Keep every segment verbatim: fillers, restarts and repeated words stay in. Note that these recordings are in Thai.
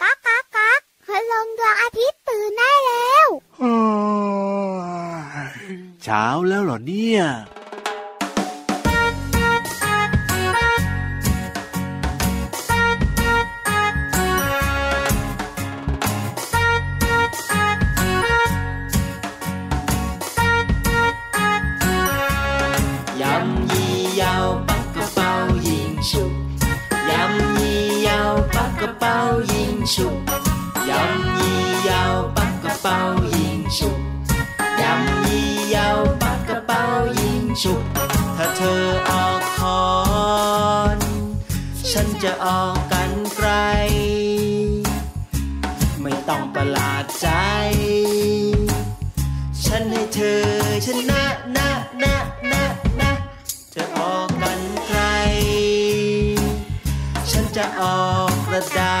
ก๊ากก๊ากก๊ากคุณลุงดวงอาทิตย์ตื่นได้แล้วเช้าแล้วเหรอเนี่ยถ้าเธอออกคอนฉันจะออกกันไกลไม่ต้องประหลาดใจฉันให้เธอชนะนะนะนะนะเธอออกกันไกลฉันจะออกกระดา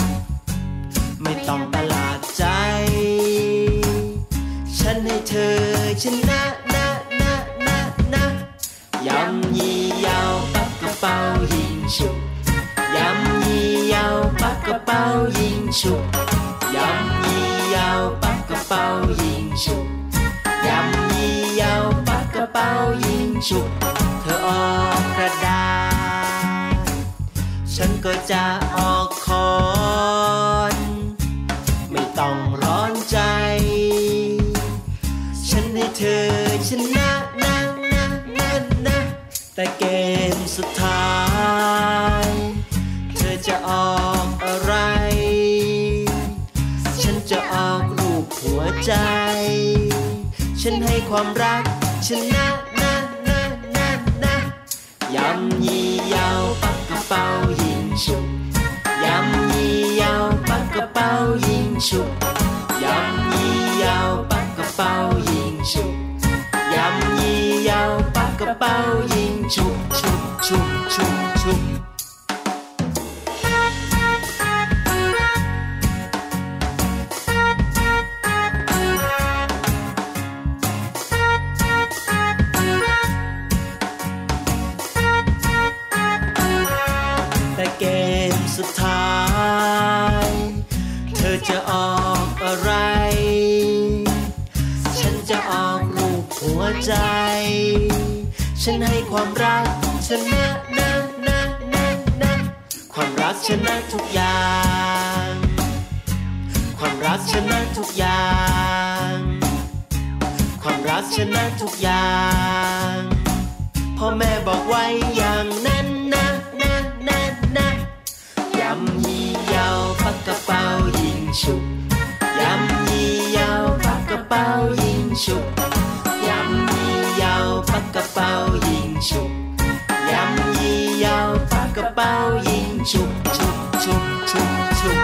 ษไม่ต้องประหลาดใจฉันให้เธอชนะยำยี่ยาวปักกระเป๋ายิงฉุบยำยี่ยาวปักกระเป๋ายิงฉุบยำยี่ยาวปักกระเป๋ายิงฉุบยำยี่ยาวปักกระเป๋ายิงฉุบเธอออกกระดาษฉันก็จะออกคอนไม่ต้องร้อนใจฉันให้เธอชนะแต่เกมสุดท้ายเธอจะออกอะไรฉันจะออกรูปหัวใจฉันให้ความรักชนะนะนะนะนะยำยี่ยาวปักกระเป๋ายิงฉุบยำยี่ยาวปักกระเป๋ายิงฉุบยำยี่ยาวปักกระเป๋ายิงฉุบยำยี่ยาวปักกระเป๋ายิงชุบชุบชุบชุบชุบแต่เกมสุดท้ายเธอจะออกอะไรฉันจะออกรูปหัวใจฉันให้ความรักชนะนะนะนะนะความรักชนะทุกอย่างความรักชนะทุกอย่างความรักชนะทุกอย่างพ่อแม่บอกไว้อย่างนั้นนะนะนะนะยำยี่ยาวปักกระเป๋ายิงฉุบยำยี่ยาวปักกระเป๋ายิงฉุบยำยี่ยาวปักกระเป๋าฉุบยำยี่ยาวปักกระเป๋ายิงฉุบฉุบฉุบฉุบฉุบ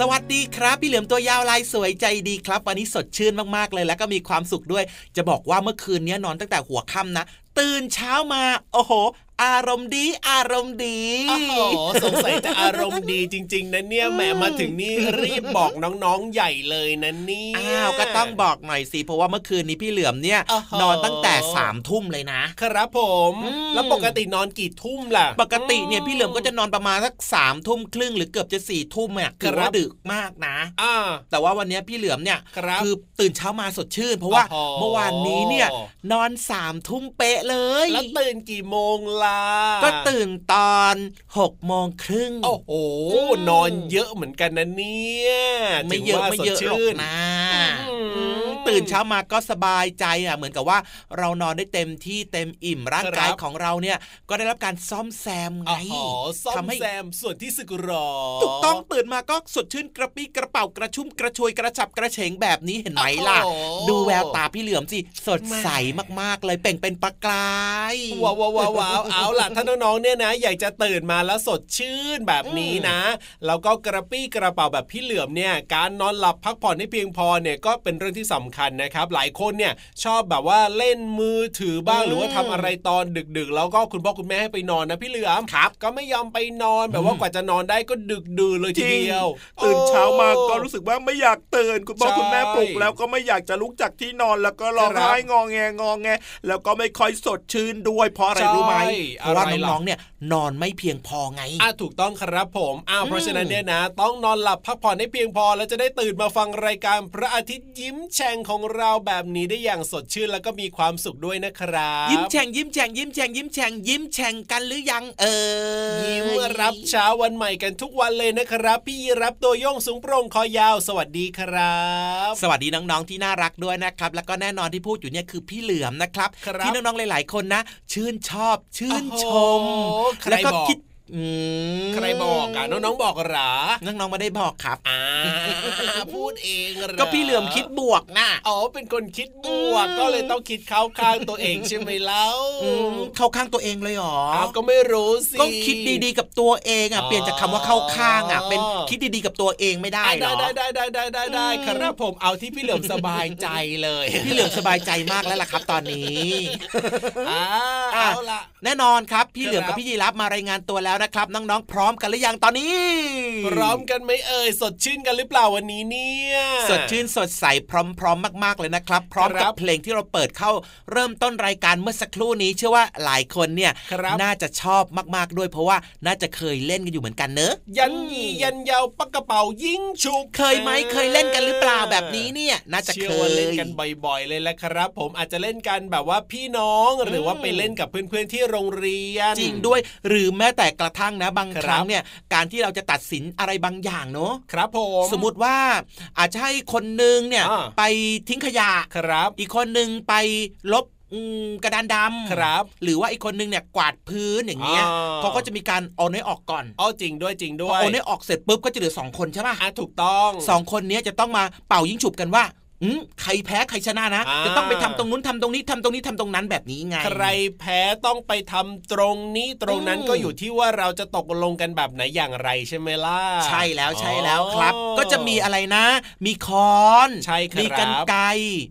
สวัสดีครับพี่เหลือมตัวยาวลายสวยใจดีครับวันนี้สดชื่นมากๆเลยแล้วก็มีความสุขด้วยจะบอกว่าเมื่อคืนนี้นอนตั้งแต่หัวค่ำนะตื่นเช้ามาโอ้โหอารมณ์ดีอารมณ์ดีโอ้โหสงสัยจะอารมณ์ดีจริงๆนะเนี่ยแหมมาถึงนี่รีบบอกน้องๆใหญ่เลยนะนี่อ้าวก็ต้องบอกหน่อยสิเพราะว่าเมื่อคืนนี้พี่เหลือมเนี่ยนอนตั้งแต่สามทุ่มเลยนะครับผมแล้วปกตินอนกี่ทุ่มล่ะปกติเนี่ยพี่เหลือมก็จะนอนประมาณสักสามทุ่มครึ่งหรือเกือบจะสี่ทุ่มเนี่ยคือว่าดึกมากนะแต่ว่าวันนี้พี่เหลือมเนี่ยคือตื่นเช้ามาสดชื่นเพราะว่าเมื่อวานนี้เนี่ยนอนสามทุ่มเป๊ะเลยแล้วตื่นกี่โมงล่ะก็ตื่นตอนหกโมงครึ่งโอ้โหนอนเยอะเหมือนกันนะเนี่ยไม่เยอะไม่เยอะหรอกนะตื่นเช้ามาก็สบายใจอ่ะเหมือนกับว่าเรานอนได้เต็มที่เต็มอิ่มร่างกายของเราเนี่ยก็ได้รับการซ่อมแซมไงทำให้ซ่อมแซมส่วนที่สึกหรอถูกต้องตื่นมาก็สดชื่นกระปี้กระเป๋ากระชุ่มกระชวยกระฉับกระเฉงแบบนี้เห็นไหมล่ะดูแววตาพี่เหลือมสิสดใสมากๆเลยเป่งเป็นประกายว้าวว้าวว้าวเอาล่ะถ้าน้องๆเนี่ยนะอยากจะตื่นมาแล้วสดชื่นแบบนี้นะแล้วก็กระปี้กระเป๋าแบบพี่เหลือมเนี่ยการนอนหลับพักผ่อนให้เพียงพอเนี่ยก็เป็นเรื่องที่สำคัญ คัญนะครับหลายคนเนี่ยชอบแบบว่าเล่นมือถือบ้างหรือว่าทำอะไรตอนดึกๆแล้วก็คุณพ่อคุณแม่ให้ไปนอนนะพี่เหลือมครับก็ไม่ยอมไปนอนแบบว่ากว่าจะนอนได้ก็ดึกดื่นเลยทีเดียวตื่นเช้ามาก็รู้สึกว่าไม่อยากตื่นคุณพ่อคุณแม่ปลุกแล้วก็ไม่อยากจะลุกจากที่นอนแล้วก็ร้องไห้งอแงงอแงแล้วก็ไม่ค่อยสดชื่นด้วยเพราะอะไรรู้ไหมเพราะว่าน้องๆเนี่ยนอนไม่เพียงพอไงอ่ะถูกต้องครับผมอ้าวเพราะฉะนั้นเนี่ยนะต้องนอนหลับพักผ่อนให้เพียงพอแล้วจะได้ตื่นมาฟังรายการพระอาทิตย์ยิ้มแฉ่งของเราแบบนี้ได้อย่างสดชื่นแล้วก็มีความสุขด้วยนะครับยิ้มแฉ่งยิ้มแฉ่งยิ้มแฉ่งยิ้มแฉ่งยิ้มแฉ่งกันหรือยังเอ่ยยิ้มรับเช้าวันใหม่กันทุกวันเลยนะครับพี่รับตัวโยงสูงโปร่งคอยาวสวัสดีครับสวัสดีน้องๆที่น่ารักด้วยนะครับแล้วก็แน่นอนที่พูดอยู่เนี่ยคือพี่เหลือมนะครับที่น้องๆหลายๆคนนะชื่นชอบชื่นชมแล้วก็คิดใครบอกอ่ะน้องๆบอกหรอน้องๆไม่ได้บอกครับอ่าพูดเองก็พี่เหลือมคิดบวกนะอ๋อเป็นคนคิดบวกก็เลยต้องคิดเข้าข้างตัวเองใช่ไหมแล้วเข้าข้างตัวเองเลยหรอก็ไม่รู้สิก็คิดดีๆกับตัวเองอ่ะเปลี่ยนจากคำว่าเข้าข้างอ่ะเป็นคิดดีๆกับตัวเองไม่ได้หรอได้ได้ได้ได้ได้ได้ครับผมเอาที่พี่เหลือมสบายใจเลยพี่เหลือมสบายใจมากแล้วล่ะครับตอนนี้อ่าเอาละแน่นอนครับพี่เหลือมกับพี่ยีรับมารายงานตัวแล้วนะครับน้องๆพร้อมกันหรือยังตอนนี้พร้อมกันไหมเอ่ยสดชื่นกันหรือเปล่าวันนี้เนี่ยสดชื่นสดใสพร้อมๆมากๆเลยนะครับพร้อมกับเพลงที่เราเปิดเข้าเริ่มต้นรายการเมื่อสักครู่นี้เชื่อว่าหลายคนเนี่ยน่าจะชอบมากๆด้วยเพราะว่าน่าจะเคยเล่นกันอยู่เหมือนกันเนอะยันยียันยาวปักกระเป๋ายิงฉุกเคยไหมเคยเล่นกันหรือเปล่าแบบนี้เนี่ยน่าจะเคยเล่นกันบ่อยๆเลยแหละครับผมอาจจะเล่นกันแบบว่าพี่น้องหรือว่าไปเล่นกับเพื่อนๆที่โรงเรียนจริงด้วยหรือแม้แต่กระทั่งนะบางครั้งเนี่ยการที่เราจะตัดสินอะไรบางอย่างเนาะครับผมสมมติว่าอาจจะให้คนนึงเนี่ยไปทิ้งขยะครับอีกคนนึงไปลบกระดานดำครับหรือว่าอีกคนนึงเนี่ยกวาดพื้นอย่างเงี้ยเขาก็จะมีการเอาเนื้อออกก่อนเอาจริงด้วยจริงด้วยพอเอาเนื้อออกเสร็จปุ๊บก็จะเหลือสองคนใช่ป่ะถูกต้องสองคนนี้จะต้องมาเป่ายิงฉุบกันว่าใครแพ้ใครชนะนะจะต้องไปทำตรงนู้นทำตรงนี้ทำตรงนี้ทำตรงนั้นแบบนี้ไงใครแพ้ต้องไปทำตรงนี้ตรงนั้นก็อยู่ที่ว่าเราจะตกลงกันแบบไหนอย่างไรใช่ไหมล่ะใช่แล้วใช่แล้วครับก็จะมีอะไรนะมีค้อนมีกรรไกร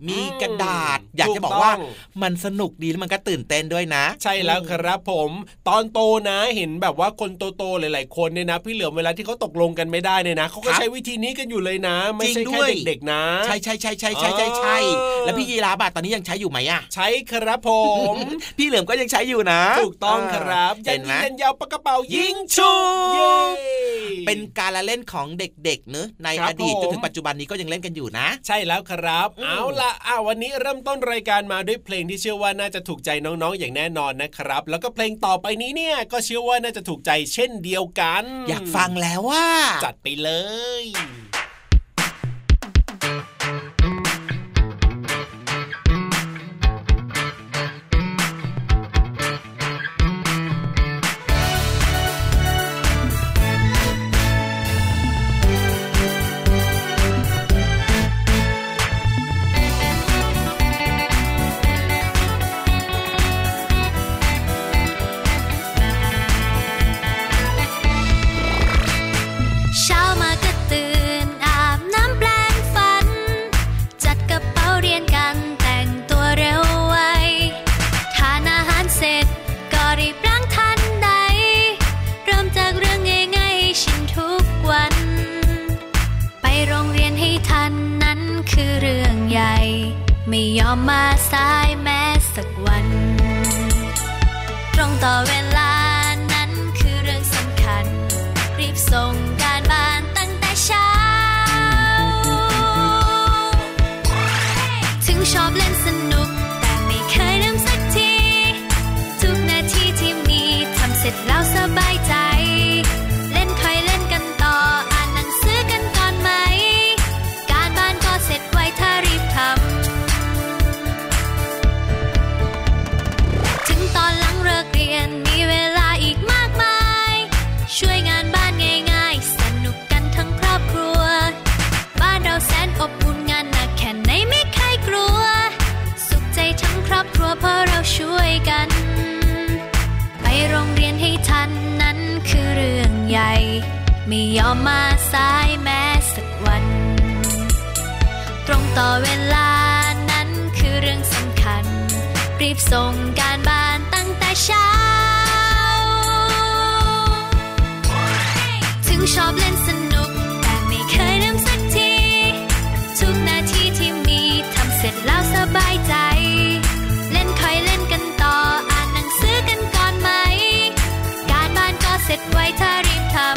มีกระดาษอยากจะบอกว่ามันสนุกดีแล้วมันก็ตื่นเต้นด้วยนะใช่แล้วครับผมตอนโตนะเห็นแบบว่าคนโตๆหลายๆคนเนี่ยนะพี่เหลือมเวลาที่เขาตกลงกันไม่ได้เนี่ยนะเขาก็ใช้วิธีนี้กันอยู่เลยนะไม่ใช่แค่เด็กๆนะใช่ใช่ใช่ใช่ใช่ใช่ใช่แล้วพี่ยีราฟตอนนี้ยังใช้อยู่ไหมอ่ะใช้ครับผม พี่เหลือมก็ยังใช้อยู่นะถูกต้องครับยันยียันยาวปากกระเป๋ายิงชูเป็นการละเล่นของเด็กๆเนอะในอดีตจนถึงปัจจุบันนี้ก็ยังเล่นกันอยู่นะใช่แล้วครับเอาละอ่ะวันนี้เริ่มต้นรายการมาด้วยเพลงที่เชื่อว่าน่าจะถูกใจน้องๆอย่างแน่นอนนะครับแล้วก็เพลงต่อไปนี้เนี่ยก็เชื่อว่าน่าจะถูกใจเช่นเดียวกันอยากฟังแล้วว่าจัดไปเลยไม่ยอมมาสายแม้สักวันตรงต่อเวลานั้นคือเรื่องสำคัญรีบส่งการบ้านตั้งแต่เช้าถึงชอบเล่นสนุกแต่ไม่เคยลืมสักทีทุกนาทีที่มีทำเสร็จแล้วสบายใจเล่นคอยเล่นกันต่ออ่านหนังสือกันก่อนไหมการบ้านก็เสร็จไวถ้ารีบทำมีเวลาอีกมากมายช่วยงานบ้านง่ายๆสนุกกันทั้งครอบครัวบ้านเราแสนอบอุ่นงานหนักแค่ไหนไม่เคยกลัวสุขใจทั้งครอบครัวเพราะเราช่วยกันไปโรงเรียนให้ทันนั้นคือเรื่องใหญ่ไม่ยอมมาสายแม้สักวันตรงต่อเวลา เรื่องสำคัญรีบส่งการบ้านตั้งแต่เช้าถึงชอบเล่นสนุกแต่ไม่เคยลืมสักทีทุกนาทีที่มีทำเสร็จแล้วสบายใจเล่นคอยเล่นกันต่ออ่านหนังสือกันก่อนไหมการบ้านก็เสร็จไวถ้ารีบทำ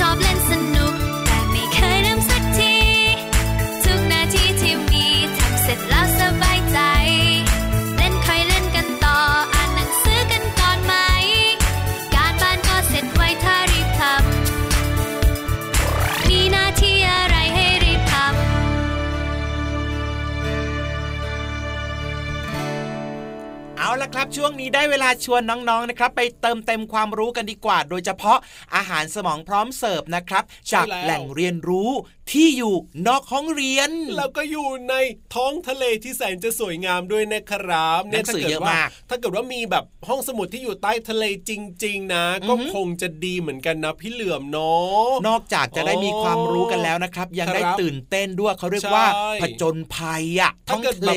ชอบเล่นสนุกแต่ไม่เคยลืมสักทีทุกนาทีที่มีทำเสร็จแล้วสบายใจเล่นคอยเล่นกันต่ออ่านหนังสือกันก่อนไหมการบ้านก็เสร็จไวถ้ารีบทำถึงชอบเล่นสนุกแต่ไม่เคยลืมสักทีทุกนาทีที่มีทำเสร็จแล้วสบายใจเอาละครับช่วงนี้ได้เวลาชวนน้องๆนะครับไปเติมเต็มความรู้กันดีกว่าโดยเฉพาะอาหารสมองพร้อมเสิร์ฟนะครับจากแหล่งเรียนรู้ที่อยู่นอกห้องเรียนแล้วก็อยู่ในท้องทะเลที่แสนจะสวยงามด้วยนะครับเนี่ยถ้าเกิดว่าถ้าเกิดว่ามีแบบห้องสมุดที่อยู่ใต้ทะเลจริงๆนะก็คงจะดีเหมือนกันนะพี่เหลือมเนาะนอกจากจะได้มีความรู้กันแล้วนะครับยังได้ตื่นเต้นด้วยเขาเรียกว่าผจญภัยอ่ะท้องทะเล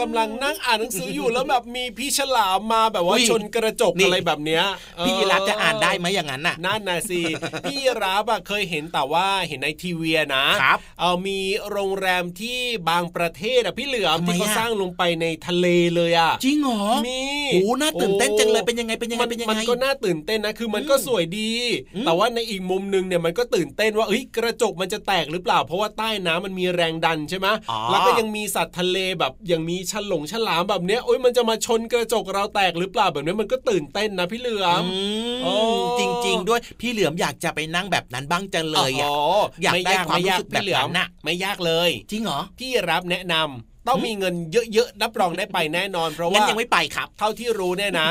กำลังนั่งอ่านหนังสืออยู่แล้วแบบมีพี่ฉลามมาแบบว่าชนกระจกอะไรแบบเนี้ยพี่ยีราฟจะอ่านได้ไหมอย่างนั้นน่ะนั่นน่ะสิพี่ยีราฟเคยเห็นแต่ว่าเห็นในทีวีนะครับเอามีโรงแรมที่บางประเทศอ่ะพี่เหลือมที่เขาสร้างลงไปในทะเลเลยอ่ะจริงเหรอมีโอ้น่าตื่นเต้นจังเลยเป็นยังไงเป็นยังไงเป็นยังไงมันก็น่าตื่นเต้นนะคือมันก็สวยดีแต่ว่าในอีกมุมนึงเนี่ยมันก็ตื่นเต้นว่าเอ้ยกระจกมันจะแตกหรือเปล่าเพราะว่าใต้น้ำมันมีแรงดันใช่ไหมแล้วก็ยังมีสัตว์ทะเลแบบยังมีฉลงฉลามแบบเนี้ยโอ้ยมันจะมาชนกระจกเราแตกหรือเปล่าแบบนี้มันก็ตื่นเต้นนะพี่เหลือมจริงๆด้วยพี่เหลือมอยากจะไปนั่งแบบนั้นบ้างจังเลย อ, อยากได้ความรู้สึกแบบนั้นน่ะไม่ยากเลยจริงเหรอพี่รับแนะนำต้องมีเงินเยอะๆรับรองได้ไปแน่นอนเพราะว่ายังไม่ไปครับเท่าที่รู้เนี่ยนะ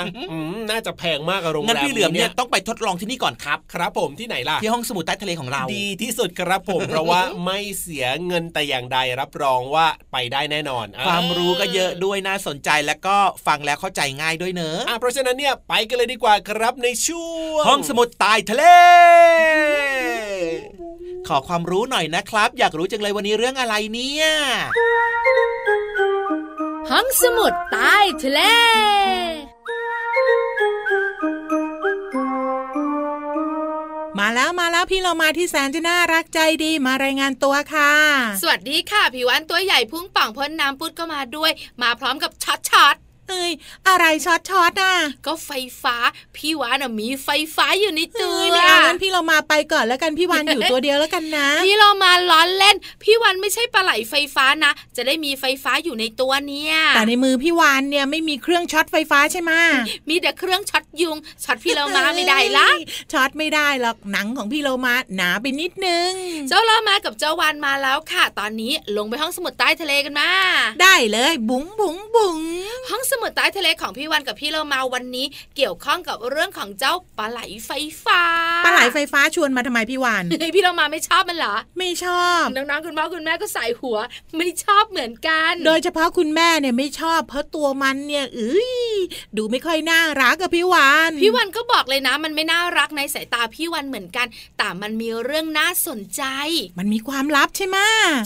น่าจะแพงมากโรงแรมนี้พี่เหลือมเนี่ยต้องไปทดลองที่นี่ก่อนครับครับผมที่ไหนล่ะที่ห้องสมุดใต้ทะเลของเราดีที่สุดครับผม เพราะว่าไม่เสียเงินแต่อย่างใดรับรองว่าไปได้แน่นอนความรู้ก็เยอะด้วยน่าสนใจแล้วก็ฟังแล้วเข้าใจง่ายด้วยเนอะอ่ะเพราะฉะนั้นเนี่ยไปกันเลยดีกว่าครับในช่วงห้องสมุดใต้ทะเลขอความรู้หน่อยนะครับอยากรู้จังเลยวันนี้เรื่องอะไรเนี่ยห้องสมุดใต้ทะเลมาแล้วมาแล้วพี่เรามาที่แสนจะน่ารักใจดีมารายงานตัวค่ะสวัสดีค่ะพี่วันตัวใหญ่พุ่งป่องพ้นน้ำปุดก็มาด้วยมาพร้อมกับช็อตๆอะไรช็อตๆน่ะก็ไฟฟ้าพี่วานน่ะมีไฟฟ้าอยู่ในตัวเลยอ่ะงั้นพี่เรามาไปก่อนแล้วกันพี่วาน อยู่ตัวเดียวแล้วกันนะพี่เรามาล้อเล่นพี่วานไม่ใช่ปลาไหลไฟฟ้านะจะได้มีไฟฟ้าอยู่ในตัวเนี่ยแต่ในมือพี่วานเนี่ยไม่มีเครื่องช็อตไฟฟ้าใช่มั้ยมีแต่เครื่องช็อตยุงช็อตพี่เรามาไม่ได้ละช็อตไม่ได้หรอกหนังของพี่เรามาหนาไปนิดนึงเจ้าเรามากับเจ้าวานมาแล้วค่ะตอนนี้ลงไปห้องสมุดใต้ทะเลกันมาได้เลยบุ๋งบุ๋งบุ๋งห้องสมุดใต้ทะเลของพี่วันกับพี่เรามาวันนี้เกี่ยวข้องกับเรื่องของเจ้าปลาไหลไฟฟ้าปลาไหลไฟฟ้าชวนมาทำไมพี่วัน พี่เรามาไม่ชอบมันเหรอไม่ชอบน้องๆคุณพ่อคุณแม่ก็ใส่หัวไม่ชอบเหมือนกันโดยเฉพาะคุณแม่เนี่ยไม่ชอบเพราะตัวมันเนี่ยเอ้ยดูไม่ค่อยน่ารักกับพี่วันพี่วันก็บอกเลยนะมันไม่น่ารักในสายตาพี่วันเหมือนกันแต่มันมีเรื่องน่าสนใจมันมีความลับใช่ไหม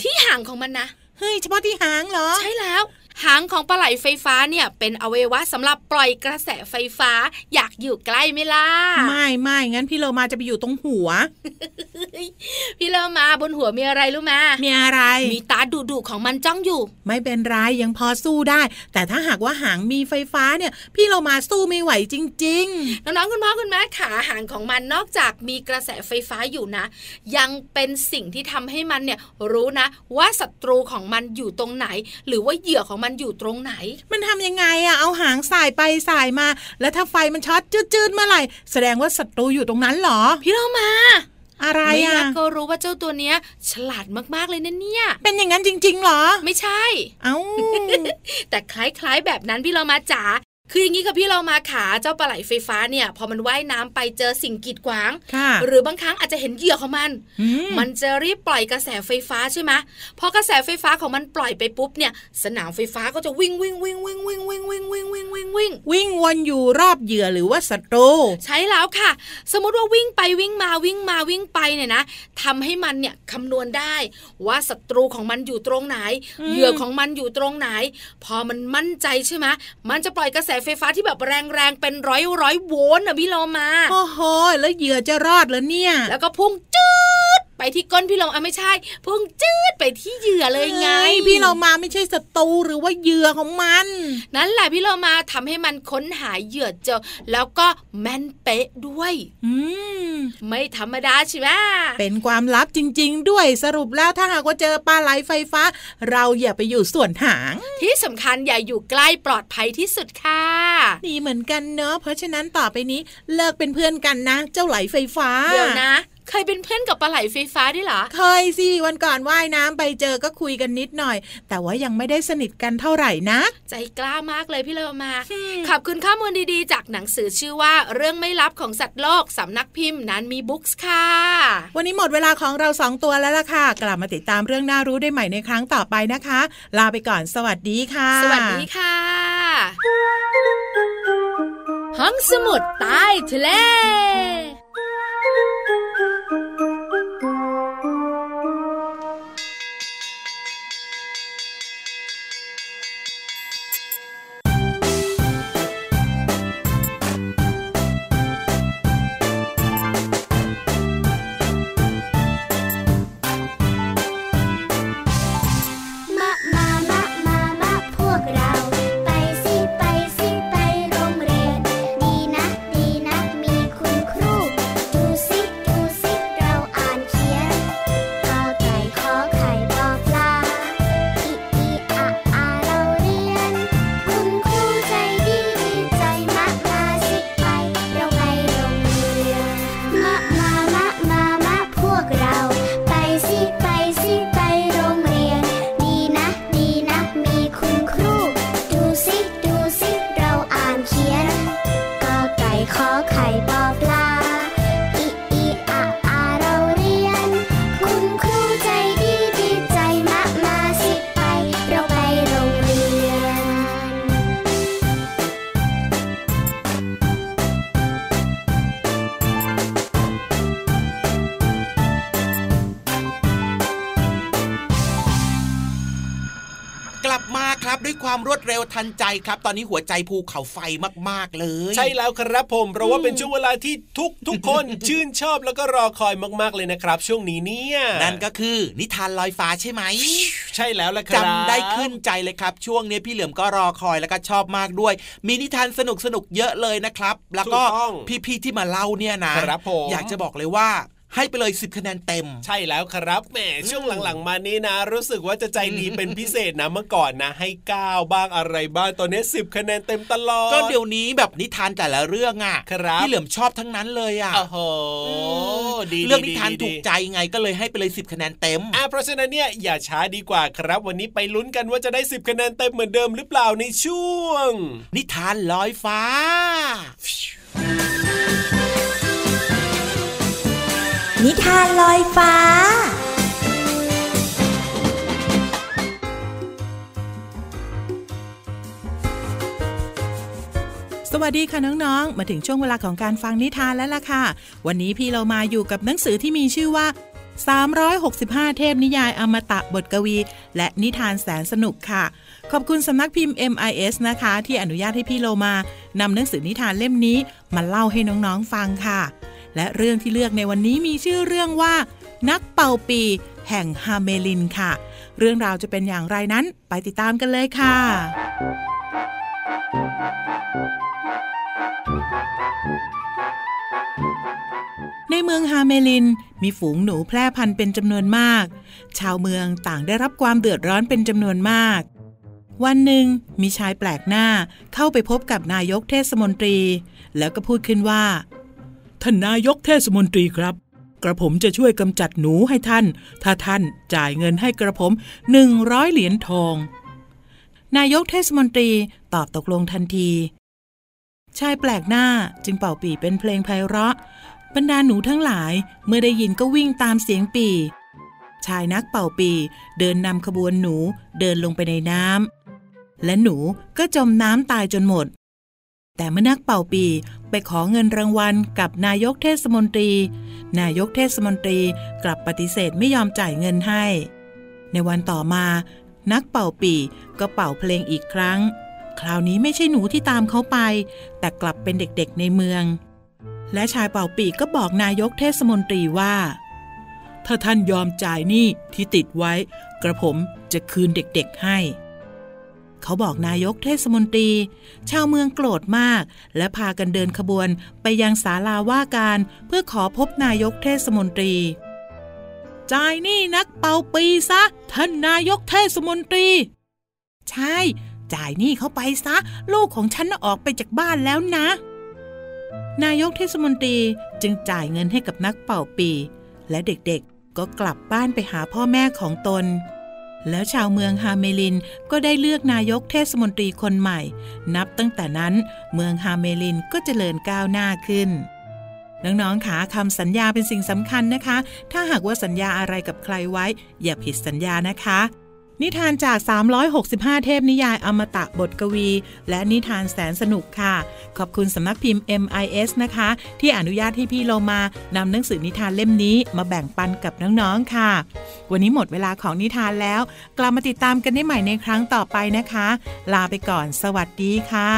ที่หางของมันนะเฮ้ยเฉพาะที่หางเหรอใช่แล้วหางของปลาไหลไฟฟ้าเนี่ยเป็นอวัยวะสำหรับปล่อยกระแสไฟฟ้าอยากอยู่ใกล้ไหมล่ะไม่ไม่งั้นพี่โลมาจะไปอยู่ตรงหัว พี่โลมาบนหัวมีอะไรรู้มามีอะไรมีตาดุดุของมันจ้องอยู่ไม่เป็นไรยังพอสู้ได้แต่ถ้าหากว่าหางมีไฟฟ้าเนี่ยพี่โลมาสู้ไม่ไหวจริงๆน้องๆคุณพ่อคุณแม่ขาหางของมันนอกจากมีกระแสไฟฟ้าอยู่นะยังเป็นสิ่งที่ทำให้มันเนี่ยรู้นะว่าศัตรูของมันอยู่ตรงไหนหรือว่าเหยื่อของ มันอยู่ตรงไหนมันทำยังไงอะเอาหางส่ายไปส่ายมาแล้วถ้าไฟมันช็อตจืดๆเมื่อไหร่แสดงว่าศัตรูอยู่ตรงนั้นหรอพี่เรามาอะไรอ่ะก็รู้ว่าเจ้าตัวเนี้ยฉลาดมากๆเลยนะเนี่ยเป็นอย่างนั้นจริงๆหรอไม่ใช่เอ้า แต่คล้ายๆแบบนั้นพี่เรามาจ๋าคืออย่างนี้ค่ะพี่เรามาขาเจ้าปลาไหลไฟฟ้าเนี่ยพอมันว่ายน้ำไปเจอสิ่งกีดขวางหรือบางครั้งอาจจะเห็นเหยื่อของมันมันจะรีบปล่อยกระแสไฟฟ้าใช่ไหมพอกระแสไฟฟ้าของมันปล่อยไปปุ๊บเนี่ยสนามไฟฟ้าก็จะวิ่งวิ่งวิ่งวิ่งวิ่งวิ่งวิ่งวิ่งวิ่งวิ่งวิ่งวิ่งวนอยู่รอบเหยื่อหรือว่าศัตรูใช่แล้วค่ะสมมติว่าวิ่งไปวิ่งมาวิ่งมาวิ่งไปเนี่ยนะทำให้มันเนี่ยคำนวณได้ว่าศัตรูของมันอยู่ตรงไหนเหยื่อของมันอยู่ตรงไหนพอมันมั่นใจใช่ไหมมันจะปล่อยกระแสไฟฟ้าที่แบบแรงๆเป็นร้อยร้อยโวลต์อ่ะพี่โลมาโอ้โหแล้วเหยื่อจะรอดแล้วเนี่ยแล้วก็พุ่งจืดไปที่ก้นพี่โลมาไม่ใช่พุ่งจืดไปที่เหยื่อเลยไงพี่โลมาไม่ใช่ศัตรูหรือว่าเหยื่อของมันนั่นแหละพี่โลมาทำให้มันค้นหาเหยื่อเจอแล้วก็แม่นเป๊ะด้วยอืมไม่ธรรมดาใช่ไหมเป็นความลับจริงๆด้วยสรุปแล้วถ้าหากว่าเจอปลาไหลไฟฟ้าเราอย่าไปอยู่ส่วนหางที่สำคัญอย่าอยู่ใกล้ปลอดภัยที่สุดค่ะดีเหมือนกันเนาะเพราะฉะนั้นต่อไปนี้เลิกเป็นเพื่อนกันนะเจ้าไหลไฟฟ้าเดี๋ยวนะเคยเป็นเพื่อนกับปลาไหลไฟฟ้าด้วยเหรอเคยสิวันก่อนว่ายน้ำไปเจอก็คุยกันนิดหน่อยแต่ว่ายังไม่ได้สนิทกันเท่าไหร่นะใจกล้ามากเลยพี่เลอมาขอบคุณข้อมูลดีๆจากหนังสือชื่อว่าเรื่องไม่ลับของสัตว์โลกสำนักพิมพ์นั้นมีบุ๊กส์ค่ะวันนี้หมดเวลาของเราสองตัวแล้วล่ะค่ะกลับมาติดตามเรื่องน่ารู้ได้ใหม่ในครั้งต่อไปนะคะลาไปก่อนสวัสดีค่ะสวัสดีค่ะห้องสมุดใต้ทะเลความรวดเร็วทันใจครับตอนนี้หัวใจภูเขาไฟมากๆเลยใช่แล้วครับผมเพราะว่าเป็นช่วงเวลาที่ทุกทุกคน ชื่นชอบแล้วก็รอคอยมากๆเลยนะครับช่วงนี้เนี่ยนั่นก็คือนิทานลอยฟ้าใช่ไหม ใช่แล้วล่ะครับจำได้ขึ้นใจเลยครับช่วงนี้พี่เหลือมก็รอคอยแล้วก็ชอบมากด้วยมีนิทานสนุกๆเยอะเลยนะครับแล้วก็พี่ๆที่มาเล่าเนี่ยนะอยากจะบอกเลยว่าให้ไปเลยสิบคะแนนเต็มใช่แล้วครับแหมช่วงหลังๆมานี้นะรู้สึกว่าจะใจดีเป็นพิเศษนะเมื่อก่อนนะให้เก้าบ้างอะไรบ้างตอนนี้สิบคะแนนเต็มตลอดก็เดี๋ยวนี้แบบนิทานแต่ละเรื่องอ่ะพี่เหลือมชอบทั้งนั้นเลยอ่ะโอ้โหดีๆเรื่องนิทานถูกใจไงก็เลยให้ไปเลยสิบคะแนนเต็มอ่ะเพราะฉะนั้นเนี่ยอย่าช้าดีกว่าครับวันนี้ไปลุ้นกันว่าจะได้สิบคะแนนเต็มเหมือนเดิมหรือเปล่าในช่วงนิทานลอยฟ้านิทานลอยฟ้าสวัสดีค่ะน้องๆมาถึงช่วงเวลาของการฟังนิทานแล้วล่ะค่ะวันนี้พี่เรามาอยู่กับหนังสือที่มีชื่อว่าสามร้อยหกสิบห้าเทพนิยายอมตะบทกวีและนิทานแสนสนุกค่ะขอบคุณสำนักพิมพ์ เอ็ม ไอ เอส นะคะที่อนุญาตให้พี่เรามานำหนังสือนิทานเล่มนี้มาเล่าให้น้องๆฟังค่ะและเรื่องที่เลือกในวันนี้มีชื่อเรื่องว่านักเป่าปีแห่งฮาเมลินค่ะเรื่องราวจะเป็นอย่างไรนั้นไปติดตามกันเลยค่ะในเมืองฮาเมลินมีฝูงหนูแพร่พันธุ์เป็นจำนวนมากชาวเมืองต่างได้รับความเดือดร้อนเป็นจำนวนมาก วันหนึ่งมีชายแปลกหน้าเข้าไปพบกับนายกเทศมนตรีแล้วก็พูดขึ้นว่าท่านนายกเทศมนตรีครับกระผมจะช่วยกำจัดหนูให้ท่านถ้าท่านจ่ายเงินให้กระผมหนึ่งร้อยเหรียญทองนายกเทศมนตรีตอบตกลงทันทีชายแปลกหน้าจึงเป่าปี่เป็นเพลงไพเราะบรรดาหนูทั้งหลายเมื่อได้ยินก็วิ่งตามเสียงปี่ชายนักเป่าปี่เดินนำขบวนหนูเดินลงไปในน้ำและหนูก็จมน้ำตายจนหมดแต่เมื่อนักเป่าปี่ไปขอเงินรางวัลกับนายกเทศมนตรีนายกเทศมนตรีกลับปฏิเสธไม่ยอมจ่ายเงินให้ในวันต่อมานักเป่าปี่ก็เป่าเพลงอีกครั้งคราวนี้ไม่ใช่หนูที่ตามเขาไปแต่กลับเป็นเด็กๆในเมืองและชายเป่าปี่ก็บอกนายกเทศมนตรีว่าถ้าท่านยอมจ่ายหนี้ที่ติดไว้กระผมจะคืนเด็กๆให้เขาบอกนายกเทศมนตรีชาวเมืองโกรธมากและพากันเดินขบวนไปยังศาลาว่าการเพื่อขอพบนายกเทศมนตรีจ่ายหนี้นักเป่าปีซะท่านนายกเทศมนตรีใช่จ่ายหนี้เขาไปซะลูกของฉันออกไปจากบ้านแล้วนะนายกเทศมนตรีจึงจ่ายเงินให้กับนักเป่าปีและเด็กๆก็กลับบ้านไปหาพ่อแม่ของตนแล้วชาวเมืองฮาเมลินก็ได้เลือกนายกเทศมนตรีคนใหม่นับตั้งแต่นั้นเมืองฮาเมลินก็เจริญก้าวหน้าขึ้นน้องๆขาคำสัญญาเป็นสิ่งสำคัญนะคะถ้าหากว่าสัญญาอะไรกับใครไว้อย่าผิดสัญญานะคะนิทานจากสามร้อยหกสิบห้าเทพนิยายอมตะบทกวีและนิทานแสนสนุกค่ะขอบคุณสำนักพิมพ์ เอ็ม ไอ เอส นะคะที่อนุญาตให้พี่เรามานำหนังสือนิทานเล่มนี้มาแบ่งปันกับน้องๆค่ะวันนี้หมดเวลาของนิทานแล้วกลับมาติดตามกันได้ใหม่ในครั้งต่อไปนะคะลาไปก่อนสวัสดีค่ะ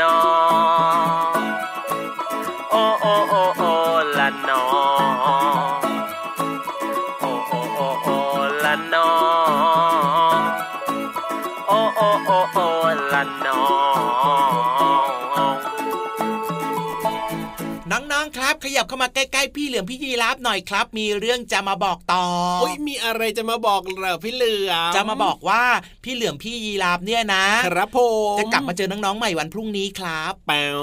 นอโอโอโอโอละนอโอโอโอโอละนอโอโอโอโอละนอน้องๆครับขยับเข้ามาใกล้ๆพี่เหลือมพี่ยีราฟหน่อยครับมีเรื่องจะมาบอกต่อโอ้ยมีอะไรจะมาบอกเหรอพี่เหลือมจะมาบอกว่าพี่เหลือมพี่ยีราฟเนี่ยนะครับผมจะกลับมาเจอน้องๆใหม่วันพรุ่งนี้ครับแปว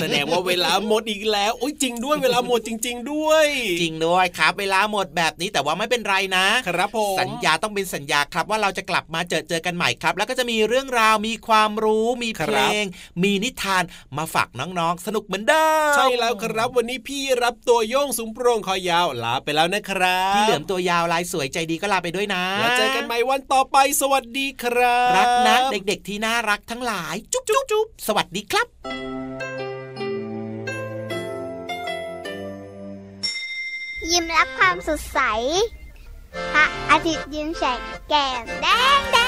แสดงว่าเวลาหมดอีกแล้วโอ้ยจริงด้วยเวลาหมดจริงๆด้วยจริงด้วยครับเวลาหมดแบบนี้แต่ว่าไม่เป็นไรนะครับผมสัญญาต้องเป็นสัญญาครับว่าเราจะกลับมาเจอเจอกันใหม่ครับแล้วก็จะมีเรื่องราวมีความรู้มีเพลงมีนิทานมาฝากน้องๆสนุกเหมือนเดิมใช่แล้วครับวันนี้พี่รับตัวโยงสูงโปร่งคอยาวลาไปแล้วนะครับพี่เหลือมตัวยาวลายสวยใจดีก็ลาไปด้วยนะแล้วเจอกันใหม่วันต่อไปสวัสดีครับรักนะเด็กๆที่น่ารักทั้งหลายจุ๊บจุ๊บจุ๊บสวัสดีครับยิ้มรับความสดใสพระอาทิตย์ยิ้มแฉกแก้มแดง